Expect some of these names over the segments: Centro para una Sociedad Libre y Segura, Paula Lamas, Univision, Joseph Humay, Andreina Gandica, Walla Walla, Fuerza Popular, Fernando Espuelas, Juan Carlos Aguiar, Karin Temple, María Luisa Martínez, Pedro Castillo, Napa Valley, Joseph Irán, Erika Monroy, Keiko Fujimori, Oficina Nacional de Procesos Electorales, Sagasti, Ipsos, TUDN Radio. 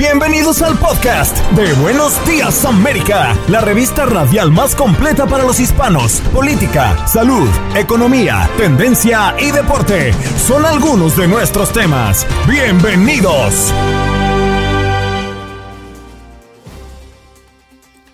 Bienvenidos al podcast de Buenos Días América, la revista radial más completa para los hispanos. Política, salud, economía, tendencia y deporte son algunos de nuestros temas. ¡Bienvenidos!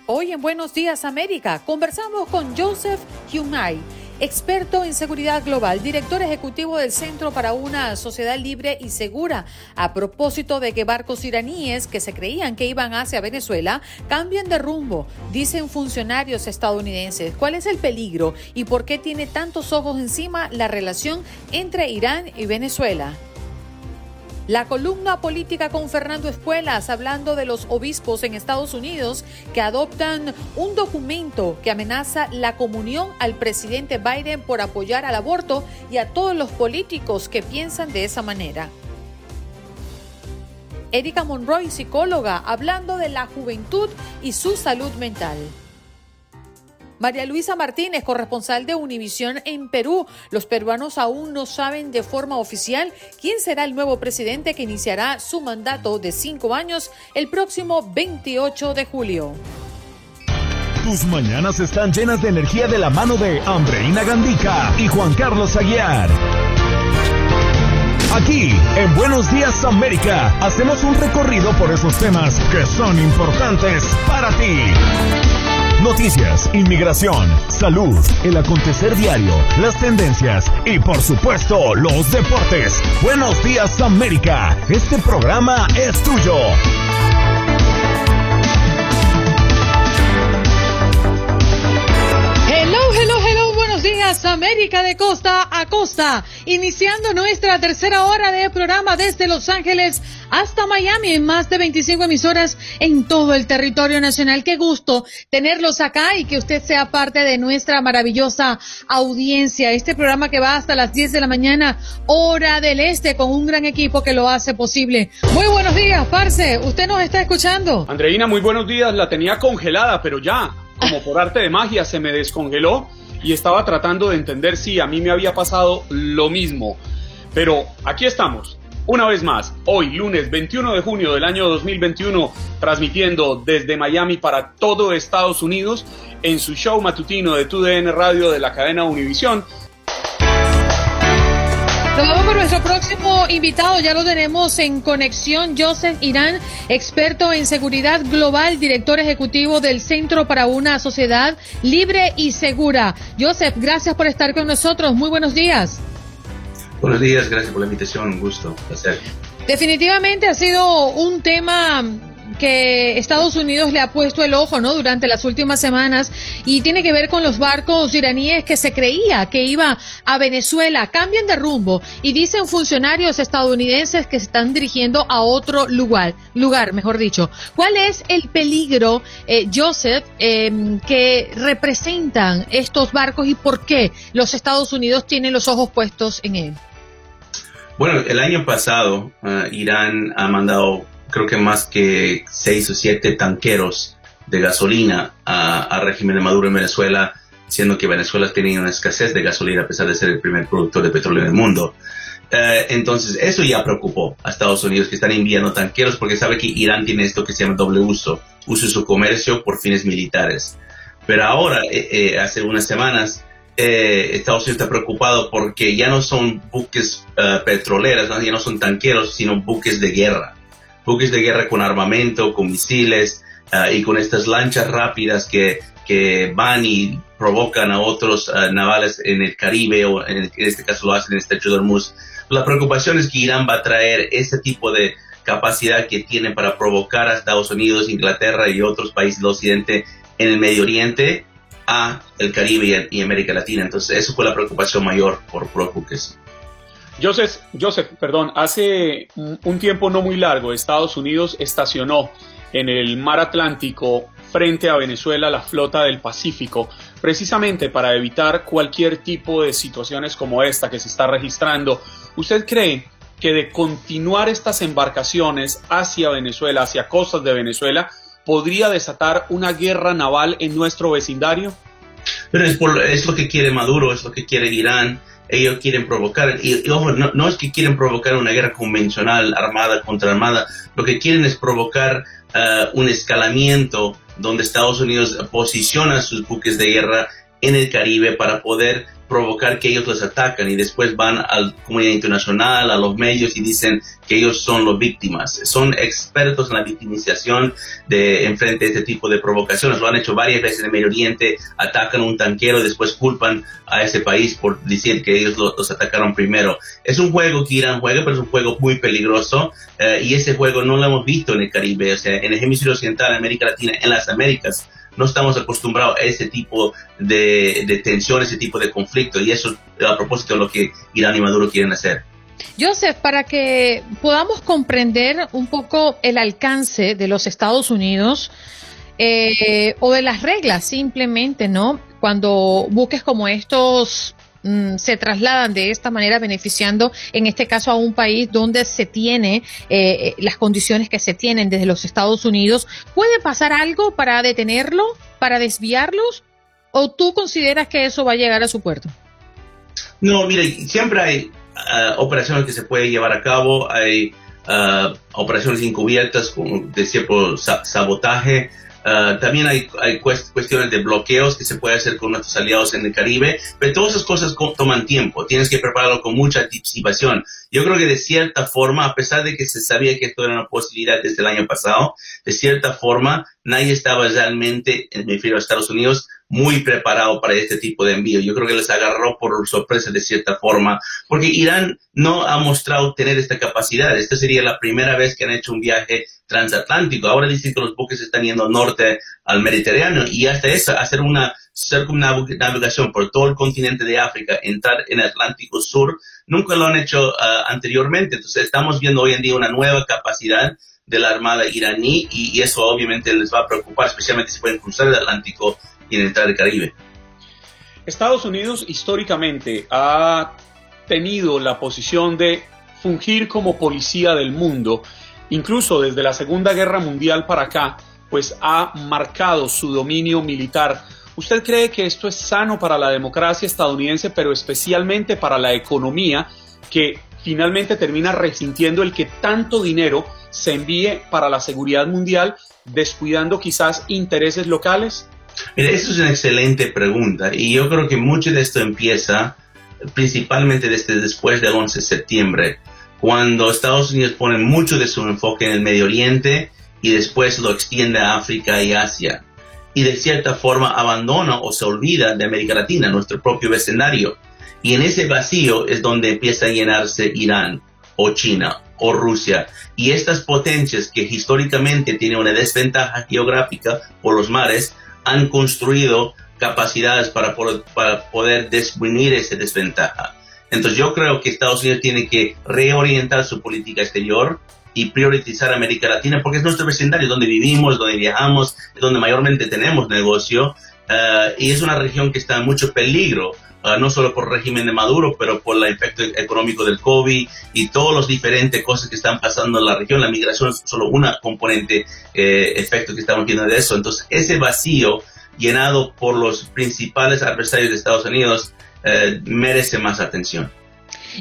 Hoy en Buenos Días América conversamos con Joseph Humay, experto en seguridad global, director ejecutivo del Centro para una Sociedad Libre y Segura, a propósito de que barcos iraníes que se creían que iban hacia Venezuela cambian de rumbo, dicen funcionarios estadounidenses. ¿Cuál es el peligro y por qué tiene tantos ojos encima la relación entre Irán y Venezuela? La columna política con Fernando Espuelas, hablando de los obispos en Estados Unidos que adoptan un documento que amenaza la comunión al presidente Biden por apoyar al aborto y a todos los políticos que piensan de esa manera. Erika Monroy, psicóloga, hablando de la juventud y su salud mental. María Luisa Martínez, corresponsal de Univision en Perú. Los peruanos aún no saben de forma oficial quién será el nuevo presidente que iniciará su mandato de 5 años el próximo 28 de julio. Tus mañanas están llenas de energía de la mano de Andreina Gandica y Juan Carlos Aguiar. Aquí, en Buenos Días América, hacemos un recorrido por esos temas que son importantes para ti. Noticias, inmigración, salud, el acontecer diario, las tendencias y, por supuesto, los deportes. Buenos Días América, este programa es tuyo. América de costa a costa, iniciando nuestra tercera hora de programa desde Los Ángeles hasta Miami en más de 25 emisoras en todo el territorio nacional. Qué gusto tenerlos acá y que usted sea parte de nuestra maravillosa audiencia. Este programa que va hasta las 10 de la mañana, hora del este, con un gran equipo que lo hace posible. Muy buenos días, parce. ¿Usted nos está escuchando? Andreina, muy buenos días. La tenía congelada, pero ya, como por arte de magia, se me descongeló. Y estaba tratando de entender si a mí me había pasado lo mismo. Pero aquí estamos, una vez más, hoy lunes 21 de junio del año 2021, transmitiendo desde Miami para todo Estados Unidos en su show matutino de TUDN Radio de la cadena Univision. Nos vamos por nuestro próximo invitado, ya lo tenemos en conexión, Joseph Irán, experto en seguridad global, director ejecutivo del Centro para una Sociedad Libre y Segura. Joseph, gracias por estar con nosotros, muy buenos días. Buenos días, gracias por la invitación, un gusto, un placer. Definitivamente ha sido un tema que Estados Unidos le ha puesto el ojo, ¿no?, durante las últimas semanas, y tiene que ver con los barcos iraníes que se creía que iba a Venezuela, cambian de rumbo y dicen funcionarios estadounidenses que se están dirigiendo a otro lugar, mejor dicho. ¿Cuál es el peligro, Joseph, que representan estos barcos y por qué los Estados Unidos tienen los ojos puestos en él? Bueno, el año pasado Irán ha mandado creo que más que 6 o 7 tanqueros de gasolina al régimen de Maduro en Venezuela, siendo que Venezuela tenía una escasez de gasolina a pesar de ser el primer productor de petróleo en el mundo. Entonces, eso ya preocupó a Estados Unidos, que están enviando tanqueros porque sabe que Irán tiene esto que se llama doble uso de su comercio por fines militares. Pero ahora, hace unas semanas, Estados Unidos está preocupado porque ya no son buques petroleros, ya no son tanqueros, sino buques de guerra con armamento, con misiles y con estas lanchas rápidas que van y provocan a otros navales en el Caribe, o en este caso lo hacen en el estrecho de Hormuz. La preocupación es que Irán va a traer ese tipo de capacidad que tienen para provocar a Estados Unidos, Inglaterra y otros países del occidente en el Medio Oriente a el Caribe y América Latina. Entonces, eso fue la preocupación mayor por los buques. Joseph, hace un tiempo no muy largo, Estados Unidos estacionó en el mar Atlántico frente a Venezuela la flota del Pacífico, precisamente para evitar cualquier tipo de situaciones como esta que se está registrando. ¿Usted cree que de continuar estas embarcaciones hacia Venezuela, hacia costas de Venezuela, podría desatar una guerra naval en nuestro vecindario? Pero es lo que quiere Maduro, es lo que quiere Irán. ellos quieren provocar, y ojo, no es que quieren provocar una guerra convencional, armada contra armada, lo que quieren es provocar un escalamiento donde Estados Unidos posiciona sus buques de guerra en el Caribe para poder provocar que ellos los atacan, y después van a la comunidad internacional, a los medios, y dicen que ellos son las víctimas. Son expertos en la victimización enfrente de este tipo de provocaciones. Lo han hecho varias veces en el Medio Oriente, atacan un tanquero, después culpan a ese país por decir que ellos los atacaron primero. Es un juego que Irán juega, pero es un juego muy peligroso, y ese juego no lo hemos visto en el Caribe, o sea, en el hemisferio occidental, en América Latina, en las Américas. No estamos acostumbrados a ese tipo de tensión, ese tipo de conflicto, y eso a propósito de lo que Irán y Maduro quieren hacer. Joseph, para que podamos comprender un poco el alcance de los Estados Unidos o de las reglas simplemente, ¿no? Cuando buques como estos se trasladan de esta manera, beneficiando en este caso a un país donde se tiene las condiciones que se tienen desde los Estados Unidos, ¿puede pasar algo para detenerlo, para desviarlos? ¿O tú consideras que eso va a llegar a su puerto? No, mire, siempre hay operaciones que se pueden llevar a cabo, hay operaciones encubiertas de cierto sabotaje. También hay cuestiones de bloqueos que se puede hacer con nuestros aliados en el Caribe, pero todas esas cosas toman tiempo, tienes que prepararlo con mucha anticipación. Yo creo que de cierta forma, a pesar de que se sabía que esto era una posibilidad desde el año pasado, de cierta forma nadie estaba realmente, me refiero a Estados Unidos, muy preparado para este tipo de envío. Yo creo que les agarró por sorpresa de cierta forma, porque Irán no ha mostrado tener esta capacidad. Esta sería la primera vez que han hecho un viaje transatlántico. Ahora dicen que los buques están yendo norte al Mediterráneo, y hasta eso, hacer una circunnavegación por todo el continente de África, entrar en el Atlántico Sur, nunca lo han hecho anteriormente. Entonces estamos viendo hoy en día una nueva capacidad de la Armada iraní, y eso obviamente les va a preocupar, especialmente si pueden cruzar el Atlántico y entrar al Caribe. Estados Unidos históricamente ha tenido la posición de fungir como policía del mundo, incluso desde la Segunda Guerra Mundial para acá, pues ha marcado su dominio militar. ¿Usted cree que esto es sano para la democracia estadounidense, pero especialmente para la economía, que finalmente termina resintiendo el que tanto dinero se envíe para la seguridad mundial, descuidando quizás intereses locales? Mira, eso es una excelente pregunta, y yo creo que mucho de esto empieza principalmente desde después del 11 de septiembre, cuando Estados Unidos pone mucho de su enfoque en el Medio Oriente y después lo extiende a África y Asia, y de cierta forma abandona o se olvida de América Latina, nuestro propio vecindario, y en ese vacío es donde empieza a llenarse Irán o China o Rusia, y estas potencias que históricamente tienen una desventaja geográfica por los mares han construido capacidades para poder disminuir esa desventaja. Entonces yo creo que Estados Unidos tiene que reorientar su política exterior y priorizar América Latina, porque es nuestro vecindario, donde vivimos, donde viajamos, donde mayormente tenemos negocio, y es una región que está en mucho peligro, no solo por el régimen de Maduro, pero por el efecto económico del COVID y todas las diferentes cosas que están pasando en la región. La migración es solo una componente, efecto que estamos viendo de eso. Entonces, ese vacío llenado por los principales adversarios de Estados Unidos merece más atención.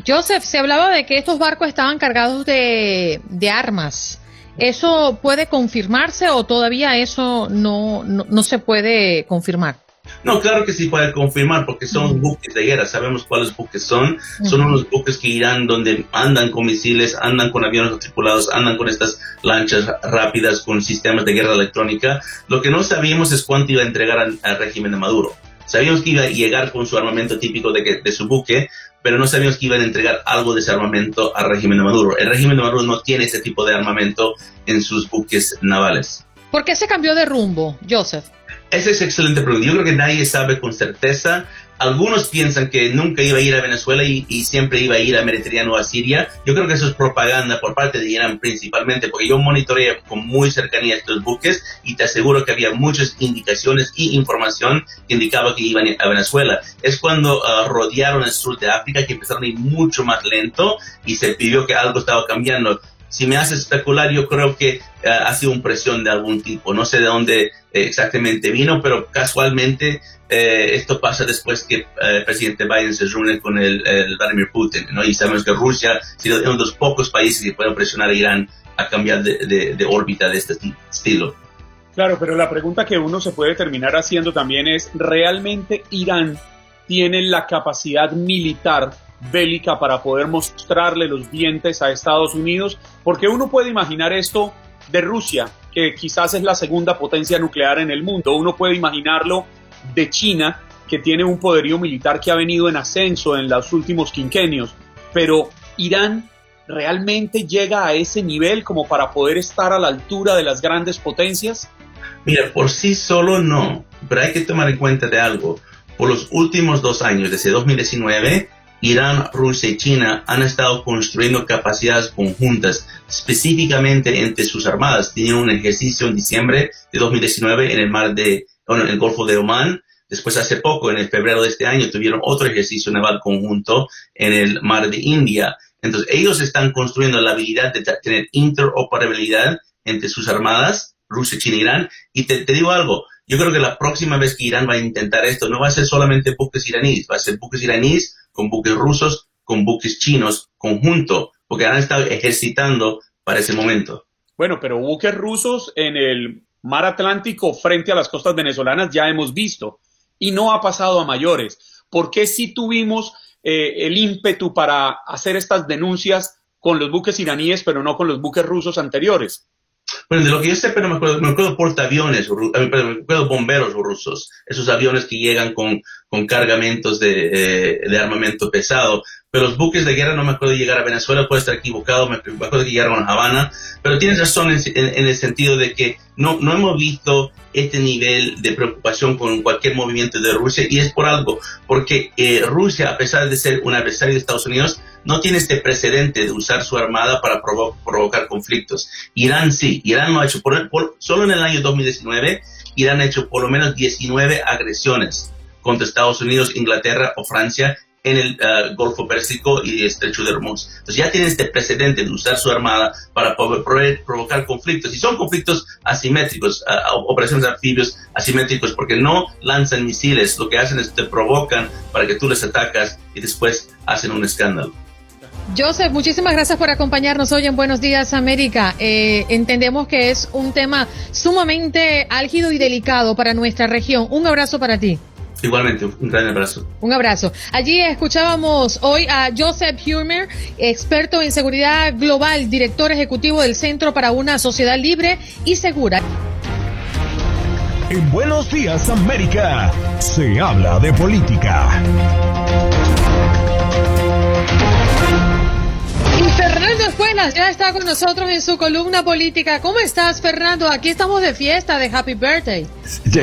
Joseph, se hablaba de que estos barcos estaban cargados de armas. ¿Eso puede confirmarse o todavía eso no se puede confirmar? No, claro que sí puede confirmar, porque son buques de guerra, sabemos cuáles buques son. Son unos buques que irán donde andan con misiles, andan con aviones no tripulados, andan con estas lanchas rápidas con sistemas de guerra electrónica. Lo que no sabíamos es cuánto iba a entregar al régimen de Maduro. Sabíamos que iba a llegar con su armamento típico de su buque, pero no sabíamos que iban a entregar algo de ese armamento al régimen de Maduro. El régimen de Maduro no tiene ese tipo de armamento en sus buques navales. ¿Por qué se cambió de rumbo, Joseph? Esa es excelente pregunta. Yo creo que nadie sabe con certeza. Algunos piensan que nunca iba a ir a Venezuela y siempre iba a ir a Mediterráneo o a Siria. Yo creo que eso es propaganda por parte de Irán principalmente, porque yo monitoreé con muy cercanía estos buques y te aseguro que había muchas indicaciones y información que indicaba que iban a Venezuela. Es cuando rodearon el sur de África que empezaron a ir mucho más lento y se pidió que algo estaba cambiando. si me hace especular, yo creo que ha sido una presión de algún tipo. No sé de dónde exactamente vino, pero casualmente esto pasa después que el presidente Biden se reúne con el Vladimir Putin, ¿no? Y sabemos que Rusia ha sido uno de los pocos países que pueden presionar a Irán a cambiar de órbita de este estilo. Claro, pero la pregunta que uno se puede terminar haciendo también es, ¿realmente Irán tiene la capacidad militar bélica para poder mostrarle los dientes a Estados Unidos? Porque uno puede imaginar esto de Rusia, que quizás es la segunda potencia nuclear en el mundo. Uno puede imaginarlo de China, que tiene un poderío militar que ha venido en ascenso en los últimos quinquenios. Pero Irán realmente llega a ese nivel como para poder estar a la altura de las grandes potencias. Mira, por sí solo no, pero hay que tomar en cuenta de algo. Por los últimos 2 años, desde 2019, Irán, Rusia y China han estado construyendo capacidades conjuntas, específicamente entre sus armadas. Tienen un ejercicio en diciembre de 2019 en el Golfo de Omán. Después, hace poco, en el febrero de este año, tuvieron otro ejercicio naval conjunto en el Mar de India. Entonces, ellos están construyendo la habilidad de tener interoperabilidad entre sus armadas, Rusia, China, Irán. Y te digo algo, yo creo que la próxima vez que Irán va a intentar esto, no va a ser solamente buques iraníes, va a ser buques iraníes con buques rusos, con buques chinos, conjunto, porque han estado ejercitando para ese momento. Bueno, pero buques rusos en el mar Atlántico frente a las costas venezolanas ya hemos visto, y no ha pasado a mayores. ¿Por qué sí tuvimos el ímpetu para hacer estas denuncias con los buques iraníes, pero no con los buques rusos anteriores? Bueno, de lo que yo sé, pero me acuerdo portaaviones, me acuerdo bomberos rusos, esos aviones que llegan con cargamentos de armamento pesado, pero los buques de guerra no me acuerdo llegar a Venezuela, puede estar equivocado, me acuerdo que llegaron a Habana, pero tienes razón en el sentido de que no hemos visto este nivel de preocupación con cualquier movimiento de Rusia, y es por algo, porque Rusia, a pesar de ser un adversario de Estados Unidos, no tiene este precedente de usar su armada para provocar conflictos. Irán sí, Irán lo ha hecho. Solo en el año 2019, Irán ha hecho por lo menos 19 agresiones contra Estados Unidos, Inglaterra o Francia en el Golfo Pérsico y el Estrecho de Hormuz. Entonces ya tienen este precedente de usar su armada para provocar conflictos. Y son conflictos asimétricos, operaciones anfibios asimétricos, porque no lanzan misiles. Lo que hacen es te provocan para que tú les atacas y después hacen un escándalo. Joseph, muchísimas gracias por acompañarnos hoy en Buenos Días América. Entendemos que es un tema sumamente álgido y delicado para nuestra región. Un abrazo para ti. Igualmente, un gran abrazo. Un abrazo. Allí escuchábamos hoy a Joseph Humay, experto en seguridad global, director ejecutivo del Centro para una Sociedad Libre y Segura. En Buenos Días América se habla de política. Fernando Espuelas ya está con nosotros en su columna política. ¿Cómo estás, Fernando? Aquí estamos de fiesta, de Happy Birthday.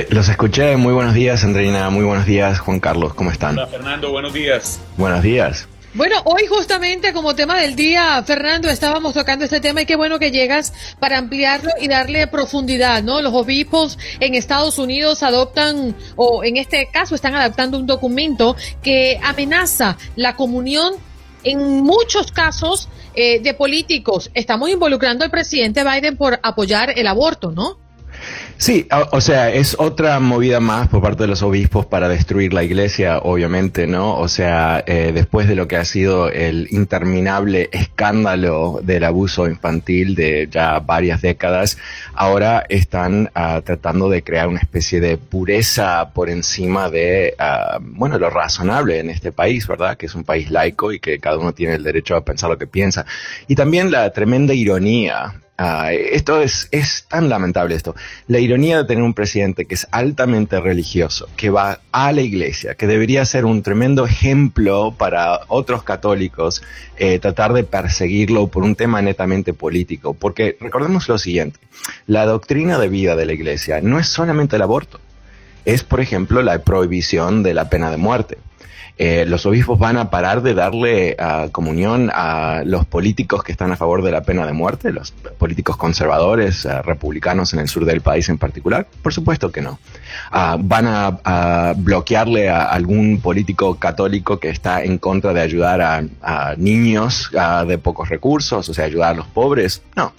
Los escuché. Muy buenos días, Andreina. Muy buenos días, Juan Carlos. ¿Cómo están? Hola, Fernando. Buenos días. Buenos días. Bueno, hoy justamente como tema del día, Fernando, estábamos tocando este tema y qué bueno que llegas para ampliarlo y darle profundidad, ¿no? Los obispos en Estados Unidos adoptan, o en este caso están adaptando un documento que amenaza la comunión en muchos casos de políticos. Estamos involucrando al presidente Biden por apoyar el aborto, ¿no? Sí, o sea, es otra movida más por parte de los obispos para destruir la iglesia, obviamente, ¿no? O sea, después de lo que ha sido el interminable escándalo del abuso infantil de ya varias décadas, ahora están tratando de crear una especie de pureza por encima de, bueno, lo razonable en este país, ¿verdad? Que es un país laico y que cada uno tiene el derecho a pensar lo que piensa. Y también la tremenda ironía. Esto es tan lamentable esto. La ironía de tener un presidente que es altamente religioso, que va a la iglesia, que debería ser un tremendo ejemplo para otros católicos, tratar de perseguirlo por un tema netamente político. Porque recordemos lo siguiente, la doctrina de vida de la iglesia no es solamente el aborto, es por ejemplo la prohibición de la pena de muerte. los obispos van a parar de darle comunión a los políticos que están a favor de la pena de muerte, los políticos conservadores, republicanos en el sur del país en particular. Por supuesto que no. Van a bloquearle a algún político católico que está en contra de ayudar a niños de pocos recursos, o sea, ayudar a los pobres. No.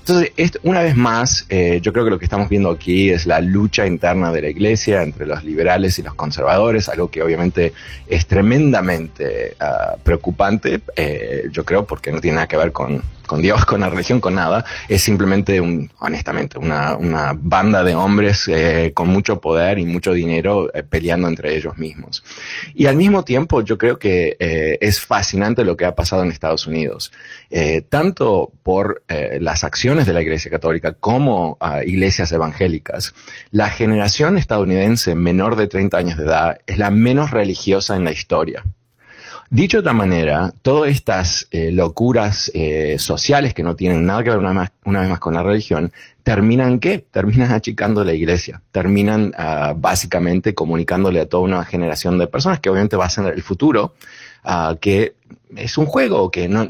Entonces, una vez más, yo creo que lo que estamos viendo aquí es la lucha interna de la Iglesia entre los liberales y los conservadores, algo que obviamente es tremendamente preocupante, yo creo, porque no tiene nada que ver con Dios, con la religión, con nada. Es simplemente, honestamente, una banda de hombres con mucho poder y mucho dinero peleando entre ellos mismos. Y al mismo tiempo, yo creo que es fascinante lo que ha pasado en Estados Unidos, tanto por las acciones de la Iglesia Católica como iglesias evangélicas. La generación estadounidense menor de 30 años de edad es la menos religiosa en la historia. Dicho de otra manera, todas estas locuras sociales que no tienen nada que ver una vez más con la religión, ¿terminan qué? Terminan achicando la iglesia, terminan básicamente comunicándole a toda una generación de personas que obviamente va a ser el futuro, que es un juego que no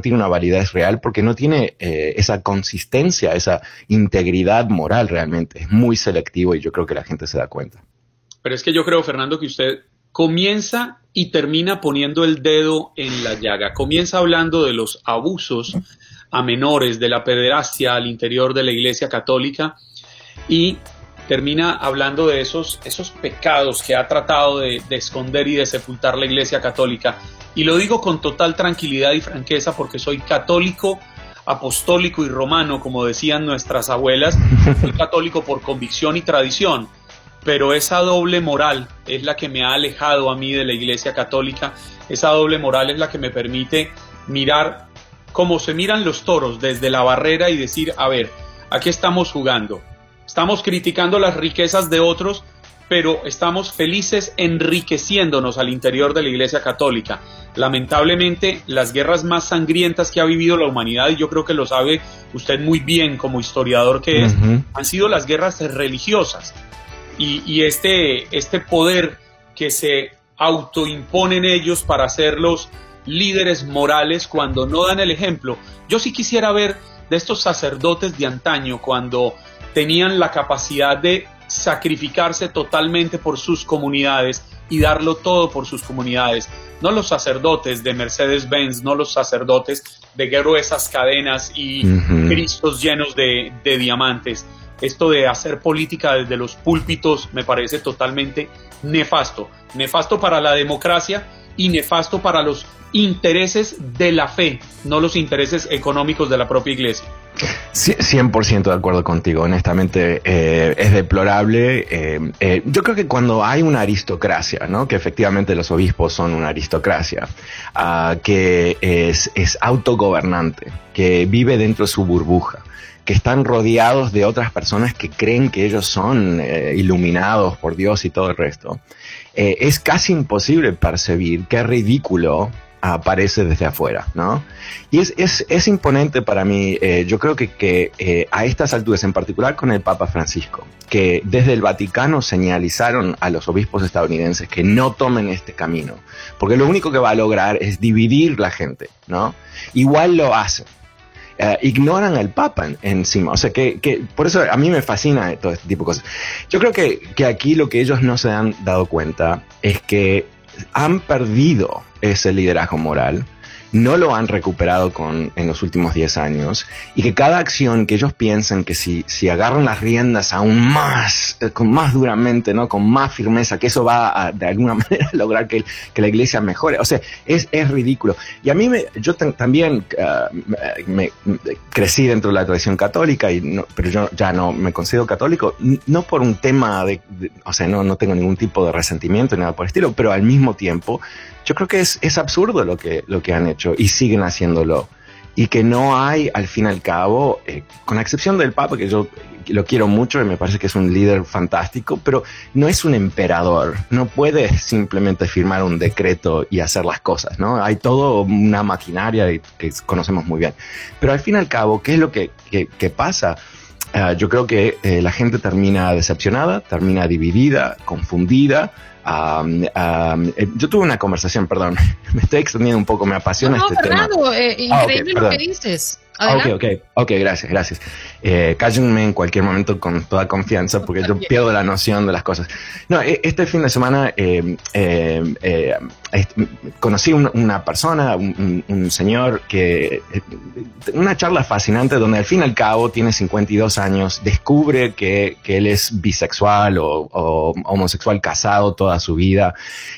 tiene una validez real porque no tiene esa consistencia, esa integridad moral realmente. Es muy selectivo y yo creo que la gente se da cuenta. Pero es que yo creo, Fernando, que usted comienza y termina poniendo el dedo en la llaga. Comienza hablando de los abusos a menores, de la pederastia al interior de la Iglesia Católica y termina hablando de esos pecados que ha tratado de esconder y de sepultar la Iglesia Católica. Y lo digo con total tranquilidad y franqueza porque soy católico, apostólico y romano, como decían nuestras abuelas. Soy católico por convicción y tradición. Pero esa doble moral es la que me ha alejado a mí de la Iglesia Católica. Esa doble moral es la que me permite mirar como se miran los toros desde la barrera y decir, a ver, aquí estamos jugando. Estamos criticando las riquezas de otros, pero estamos felices enriqueciéndonos al interior de la Iglesia Católica. Lamentablemente, las guerras más sangrientas que ha vivido la humanidad, y yo creo que lo sabe usted muy bien como historiador que es, han sido las guerras religiosas. Y este poder que se autoimponen ellos para ser los líderes morales cuando no dan el ejemplo. Yo sí quisiera ver de estos sacerdotes de antaño cuando tenían la capacidad de sacrificarse totalmente por sus comunidades y darlo todo por sus comunidades. No los sacerdotes de Mercedes-Benz, no los sacerdotes de gruesas cadenas y cristos llenos de diamantes. Esto de hacer política desde los púlpitos me parece totalmente nefasto. Nefasto para la democracia y nefasto para los intereses de la fe, no los intereses económicos de la propia iglesia. 100% de acuerdo contigo, honestamente es deplorable. Yo creo que cuando hay una aristocracia, ¿no? Que efectivamente los obispos son una aristocracia, que es autogobernante, que vive dentro de su burbuja, que están rodeados de otras personas que creen que ellos son iluminados por Dios y todo el resto, es casi imposible percibir qué ridículo aparece desde afuera, ¿no? Y es imponente para mí, yo creo que a estas alturas, en particular con el Papa Francisco, que desde el Vaticano señalizaron a los obispos estadounidenses que no tomen este camino, porque lo único que va a lograr es dividir la gente, ¿no? Igual lo hacen. Ignoran al Papa encima, o sea que por eso a mí me fascina todo este tipo de cosas. Yo creo que aquí lo que ellos no se han dado cuenta es que han perdido ese liderazgo moral, no lo han recuperado en los últimos 10 años y que cada acción que ellos piensan que si agarran las riendas aún más, con más duramente, ¿no? Con más firmeza, que eso va a de alguna manera lograr que la iglesia mejore. O sea, es ridículo. Y a mí, yo también crecí dentro de la tradición católica, pero yo ya no me considero católico, no por un tema o sea, no tengo ningún tipo de resentimiento ni nada por el estilo, pero al mismo tiempo yo creo que es absurdo lo que han hecho. Y siguen haciéndolo, y que no hay, al fin y al cabo, con la excepción del Papa, que yo lo quiero mucho y me parece que es un líder fantástico, pero no es un emperador, no puede simplemente firmar un decreto y hacer las cosas, ¿no? Hay toda una maquinaria que conocemos muy bien, pero al fin y al cabo, ¿qué es lo que pasa? yo creo que la gente termina decepcionada, termina dividida, confundida. Yo tuve una conversación, perdón, me estoy extendiendo un poco, me apasiona este tema. No, Fernando, increíble lo que dices. Adelante. Ok, gracias. Cállenme en cualquier momento con toda confianza porque yo pierdo la noción de las cosas. No, este fin de semana conocí una persona, un señor que... Una charla fascinante donde al fin y al cabo tiene 52 años, descubre que él es bisexual o homosexual casado toda su vida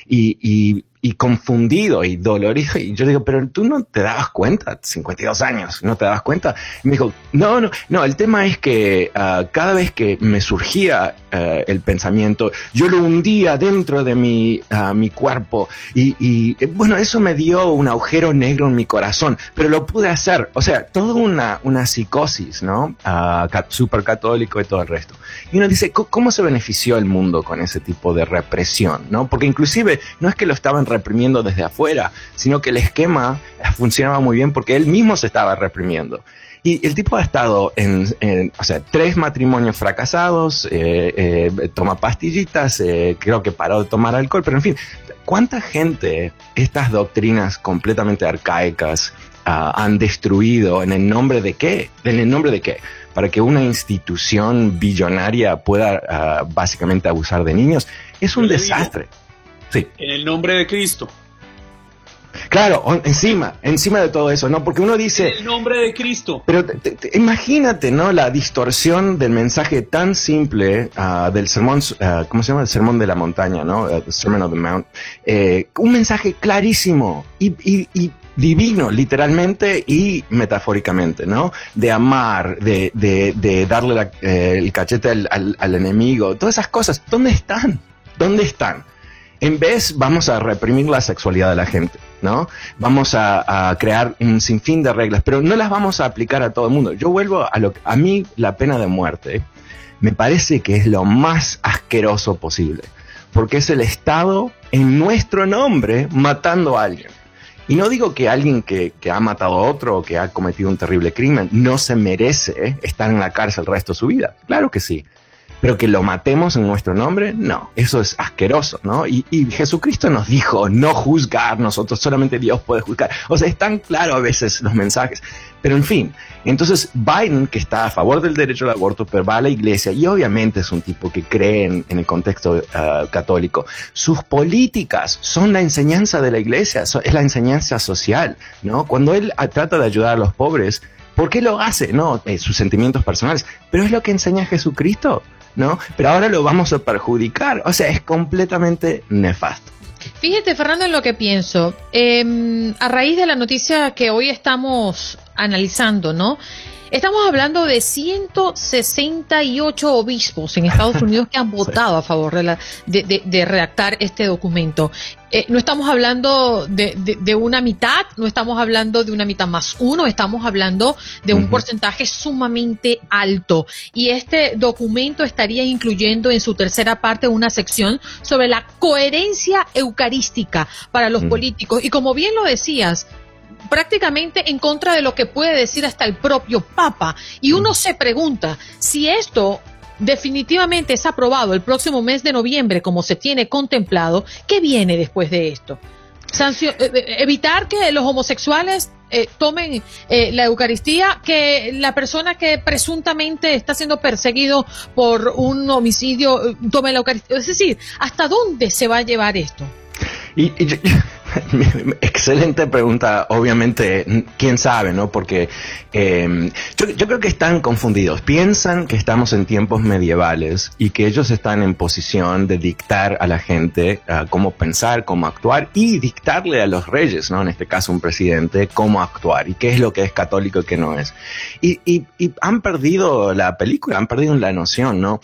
y confundido y dolorido. Y yo le digo, pero tú no te dabas cuenta, 52 años, no te dabas cuenta. Y me dijo, no, el tema es que cada vez que me surgía el pensamiento, yo lo hundía dentro de mi cuerpo. Y bueno, eso me dio un agujero negro en mi corazón, pero lo pude hacer. O sea, toda una psicosis, ¿no? Súper católico y todo el resto. Y uno dice, ¿cómo se benefició el mundo con ese tipo de represión, ¿no? Porque inclusive no es que lo estaban reprimiendo desde afuera, sino que el esquema funcionaba muy bien porque él mismo se estaba reprimiendo. Y el tipo ha estado en 3 matrimonios fracasados, toma pastillitas, creo que paró de tomar alcohol, pero en fin, ¿cuánta gente estas doctrinas completamente arcaicas han destruido en el nombre de qué? ¿En el nombre de qué? Para que una institución billonaria pueda básicamente abusar de niños. Es un desastre. Sí. En el nombre de Cristo. Claro, encima de todo eso, ¿no? Porque uno dice... En el nombre de Cristo. Pero imagínate, ¿no? La distorsión del mensaje tan simple del sermón... ¿cómo se llama? El sermón de la montaña, ¿no? The Sermon of the Mount. Un mensaje clarísimo y divino, literalmente y metafóricamente, ¿no? De amar, de darle el cachete al enemigo. Todas esas cosas. ¿Dónde están? En vez, vamos a reprimir la sexualidad de la gente, ¿no? Vamos a crear un sinfín de reglas, pero no las vamos a aplicar a todo el mundo. Yo vuelvo a mí la pena de muerte me parece que es lo más asqueroso posible, porque es el Estado en nuestro nombre matando a alguien. Y no digo que alguien que ha matado a otro o que ha cometido un terrible crimen no se merece estar en la cárcel el resto de su vida. Claro que sí. Pero que lo matemos en nuestro nombre, no, eso es asqueroso, ¿no? Y Jesucristo nos dijo, no juzgar nosotros, solamente Dios puede juzgar. O sea, es tan claro a veces los mensajes. Pero en fin, entonces Biden, que está a favor del derecho al aborto, pero va a la iglesia, y obviamente es un tipo que cree en el contexto católico, sus políticas son la enseñanza de la iglesia, es la enseñanza social, ¿no? Cuando él trata de ayudar a los pobres, ¿por qué lo hace? No, sus sentimientos personales, pero es lo que enseña Jesucristo, ¿no? Pero ahora lo vamos a perjudicar, o sea, es completamente nefasto. Fíjate, Fernando, en lo que pienso, a raíz de la noticia que hoy estamos analizando, ¿no? Estamos hablando de 168 obispos en Estados Unidos que han votado a favor de redactar este documento. No estamos hablando de una mitad, no estamos hablando de una mitad más uno, estamos hablando de un porcentaje sumamente alto. Y este documento estaría incluyendo en su tercera parte una sección sobre la coherencia eucarística para los políticos. Y como bien lo decías, prácticamente en contra de lo que puede decir hasta el propio Papa. Y uno se pregunta, si esto definitivamente es aprobado el próximo mes de noviembre, como se tiene contemplado, ¿qué viene después de esto? Evitar que los homosexuales tomen la Eucaristía, que la persona que presuntamente está siendo perseguido por un homicidio tome la Eucaristía. Es decir, ¿hasta dónde se va a llevar esto? Excelente pregunta, obviamente, quién sabe, ¿no? Porque yo creo que están confundidos, piensan que estamos en tiempos medievales y que ellos están en posición de dictar a la gente cómo pensar, cómo actuar y dictarle a los reyes, ¿no? En este caso un presidente, cómo actuar y qué es lo que es católico y qué no es. Y han perdido la película, han perdido la noción, ¿no?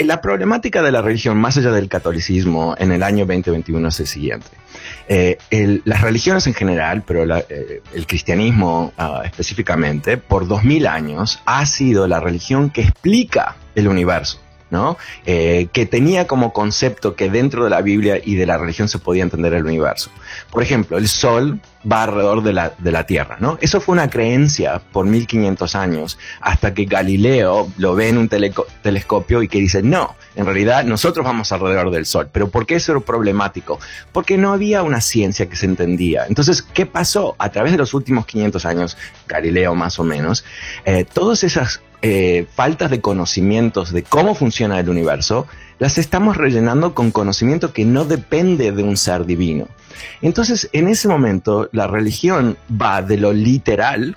La problemática de la religión más allá del catolicismo en el año 2021 es el siguiente. Las religiones en general, pero el cristianismo específicamente, por 2000 años ha sido la religión que explica el universo, ¿no? Que tenía como concepto que dentro de la Biblia y de la religión se podía entender el universo. Por ejemplo, el sol va alrededor de la Tierra, ¿no? Eso fue una creencia por 1500 años, hasta que Galileo lo ve en un telescopio y que dice, no, en realidad nosotros vamos alrededor del Sol. ¿Pero por qué eso era problemático? Porque no había una ciencia que se entendía. Entonces, ¿qué pasó? A través de los últimos 500 años, Galileo más o menos, todas esas faltas de conocimientos de cómo funciona el universo, las estamos rellenando con conocimiento que no depende de un ser divino. Entonces, en ese momento, la religión va de lo literal,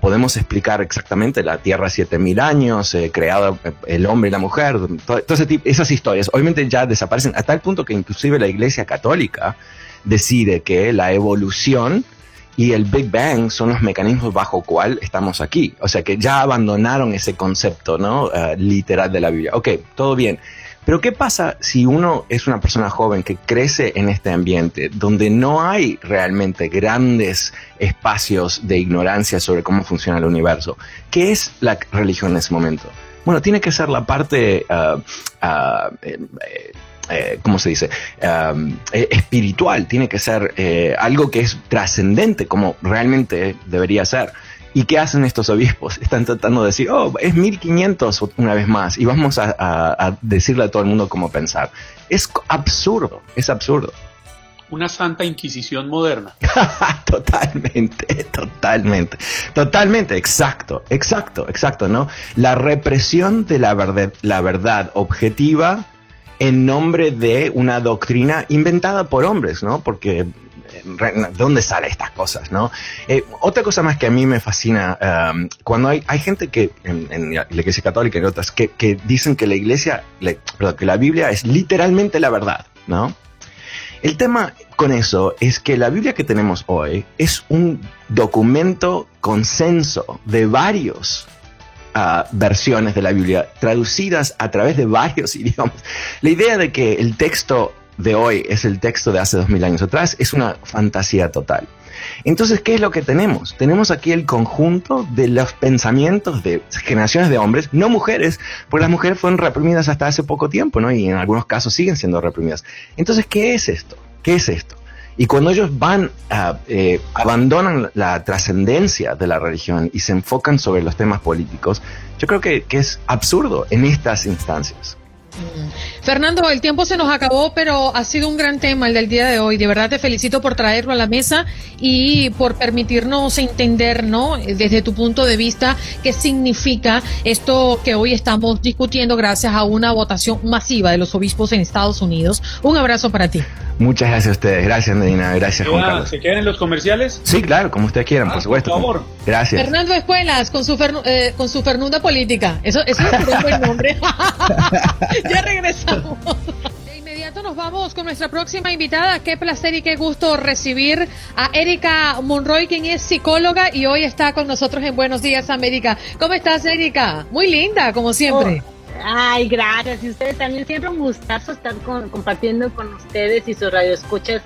podemos explicar exactamente la Tierra 7000 años, creada el hombre y la mujer, todo esas historias, obviamente ya desaparecen, a tal punto que inclusive la Iglesia Católica decide que la evolución y el Big Bang son los mecanismos bajo cual estamos aquí. O sea que ya abandonaron ese concepto, ¿no? Literal de la Biblia. Ok, todo bien. Pero ¿qué pasa si uno es una persona joven que crece en este ambiente donde no hay realmente grandes espacios de ignorancia sobre cómo funciona el universo? ¿Qué es la religión en ese momento? Bueno, tiene que ser la parte, ¿cómo se dice? Espiritual, tiene que ser algo que es trascendente como realmente debería ser. ¿Y qué hacen estos obispos? Están tratando de decir, oh, es 1500 una vez más y vamos a decirle a todo el mundo cómo pensar. Es absurdo, es absurdo. Una santa inquisición moderna. Totalmente, exacto, ¿no? La represión de la verdad objetiva en nombre de una doctrina inventada por hombres, ¿no? Porque ¿de dónde salen estas cosas, no? Otra cosa más que a mí me fascina, cuando hay gente que en la Iglesia Católica y otras que dicen que que la Biblia es literalmente la verdad, ¿no? El tema con eso es que la Biblia que tenemos hoy es un documento consenso de varios versiones de la Biblia traducidas a través de varios idiomas. La idea de que el texto de hoy es el texto de hace 2000 años atrás, es una fantasía total. Entonces, ¿qué es lo que tenemos? Tenemos aquí el conjunto de los pensamientos de generaciones de hombres, no mujeres, porque las mujeres fueron reprimidas hasta hace poco tiempo, ¿no? Y en algunos casos siguen siendo reprimidas. Entonces, ¿Qué es esto? Y cuando ellos abandonan la trascendencia de la religión y se enfocan sobre los temas políticos, yo creo que es absurdo en estas instancias. Fernando, el tiempo se nos acabó, pero ha sido un gran tema el del día de hoy. De verdad te felicito por traerlo a la mesa y por permitirnos entender, ¿no?, desde tu punto de vista, qué significa esto que hoy estamos discutiendo gracias a una votación masiva de los obispos en Estados Unidos. Un abrazo para ti. Muchas gracias a ustedes. Gracias, Andreina. Gracias, Juan Carlos. ¿Se quedan en los comerciales? Sí, claro, como ustedes quieran, por supuesto. Por favor. Gracias. Fernando Espuelas, con su Fernunda Política. Eso es un buen nombre. Ya regresamos. De inmediato nos vamos con nuestra próxima invitada. Qué placer y qué gusto recibir a Erika Monroy, quien es psicóloga y hoy está con nosotros en Buenos Días América. ¿Cómo estás, Erika? Muy linda, como siempre. Ay, gracias. Y ustedes también, siempre un gustazo estar compartiendo con ustedes y sus radioescuchas.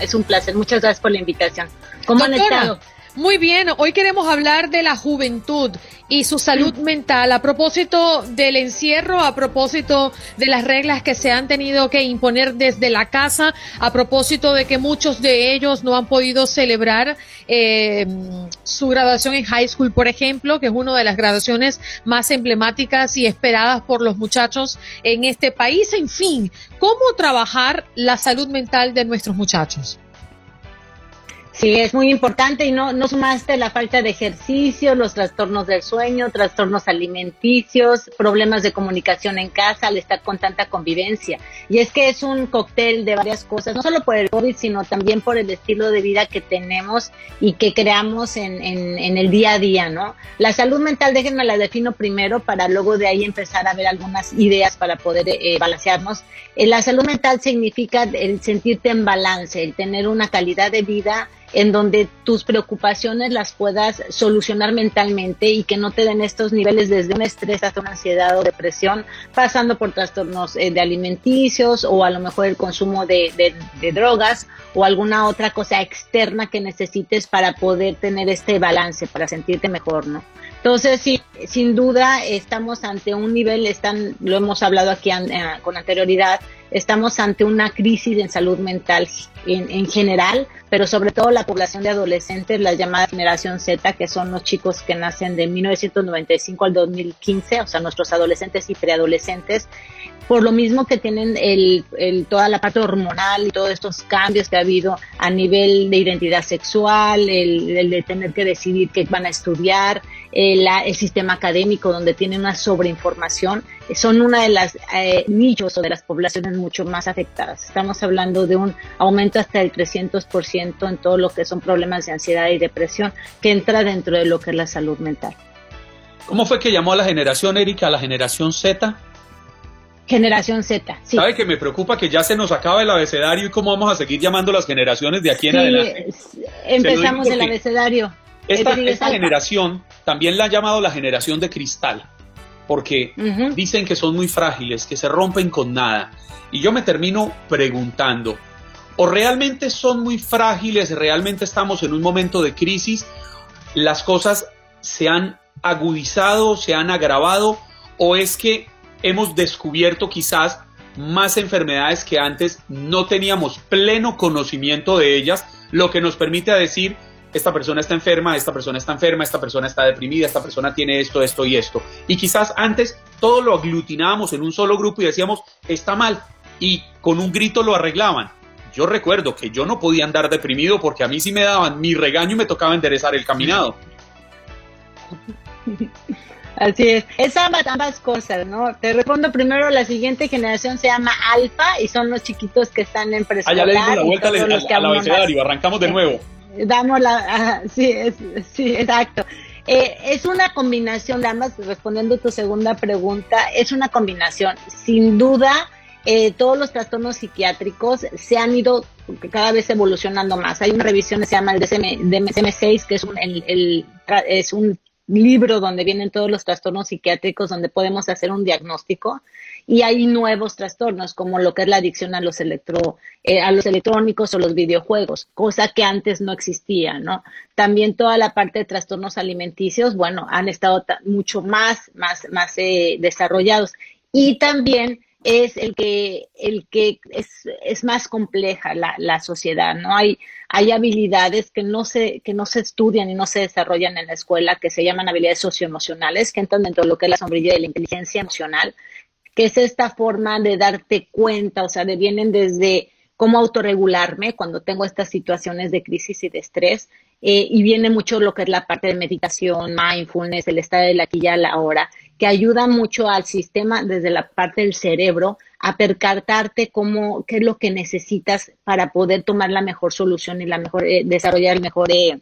Es un placer. Muchas gracias por la invitación. ¿Cómo han estado? Muy bien, hoy queremos hablar de la juventud y su salud mental a propósito del encierro, a propósito de las reglas que se han tenido que imponer desde la casa, a propósito de que muchos de ellos no han podido celebrar su graduación en high school, por ejemplo, que es una de las graduaciones más emblemáticas y esperadas por los muchachos en este país. En fin, ¿cómo trabajar la salud mental de nuestros muchachos? Sí, es muy importante y no sumaste la falta de ejercicio, los trastornos del sueño, trastornos alimenticios, problemas de comunicación en casa al estar con tanta convivencia. Y es que es un cóctel de varias cosas, no solo por el COVID, sino también por el estilo de vida que tenemos y que creamos en el día a día, ¿no? La salud mental, déjenme la defino primero para luego de ahí empezar a ver algunas ideas para poder balancearnos. La salud mental significa el sentirte en balance, el tener una calidad de vida en donde tus preocupaciones las puedas solucionar mentalmente y que no te den estos niveles desde un estrés hasta una ansiedad o depresión, pasando por trastornos de alimenticios o a lo mejor el consumo de drogas o alguna otra cosa externa que necesites para poder tener este balance, para sentirte mejor, ¿no? Entonces, sí, sin duda estamos ante un nivel, lo hemos hablado aquí con anterioridad, Estamos ante una crisis en salud mental en general, pero sobre todo la población de adolescentes, la llamada generación Z, que son los chicos que nacen de 1995 al 2015, o sea, nuestros adolescentes y preadolescentes, por lo mismo que tienen toda la parte hormonal y todos estos cambios que ha habido a nivel de identidad sexual, el de tener que decidir qué van a estudiar, el sistema académico donde tienen una sobreinformación, son una de las nichos o de las poblaciones mucho más afectadas. Estamos hablando de un aumento hasta del 300% en todo lo que son problemas de ansiedad y depresión, que entra dentro de lo que es la salud mental. ¿Cómo fue que llamó a la generación, Erika, a la generación Z? Generación Z, sí. ¿Sabe que me preocupa que ya se nos acaba el abecedario y cómo vamos a seguir llamando las generaciones de aquí en adelante? Empezamos el abecedario. Esta generación también la han llamado la generación de cristal, porque dicen que son muy frágiles, que se rompen con nada. Y yo me termino preguntando, ¿o realmente son muy frágiles, realmente estamos en un momento de crisis, las cosas se han agudizado, se han agravado, o es que hemos descubierto quizás más enfermedades que antes no teníamos pleno conocimiento de ellas, lo que nos permite decir, esta persona está enferma, esta persona está enferma, esta persona está deprimida, esta persona tiene esto, esto y esto? Y quizás antes todo lo aglutinábamos en un solo grupo y decíamos, está mal, y con un grito lo arreglaban. Yo recuerdo que yo no podía andar deprimido porque a mí sí me daban mi regaño y me tocaba enderezar el caminado. Así es. Es ambas cosas, ¿no? Te respondo primero, la siguiente generación se llama alfa y son los chiquitos que están en preescolar. Allá le dimos la vuelta al abecedario, arrancamos de nuevo. Sí, exacto. Es una combinación de ambas, respondiendo a tu segunda pregunta, es una combinación. Sin duda, todos los trastornos psiquiátricos se han ido cada vez evolucionando más. Hay una revisión que se llama el DSM-6, que es un libro donde vienen todos los trastornos psiquiátricos, donde podemos hacer un diagnóstico, y hay nuevos trastornos como lo que es la adicción a los electrónicos o los videojuegos, cosa que antes no existía, ¿no? También toda la parte de trastornos alimenticios, bueno, han estado mucho más desarrollados, y también es el que es más compleja la sociedad, ¿no? Hay habilidades que no se estudian y no se desarrollan en la escuela, que se llaman habilidades socioemocionales, que entran dentro de lo que es la sombrilla de la inteligencia emocional, que es esta forma de darte cuenta, o sea, vienen desde cómo autorregularme cuando tengo estas situaciones de crisis y de estrés, y viene mucho lo que es la parte de meditación, mindfulness, el estado del aquí y el ahora, que ayuda mucho al sistema desde la parte del cerebro a percatarte qué es lo que necesitas para poder tomar la mejor solución y la mejor desarrollar el mejor de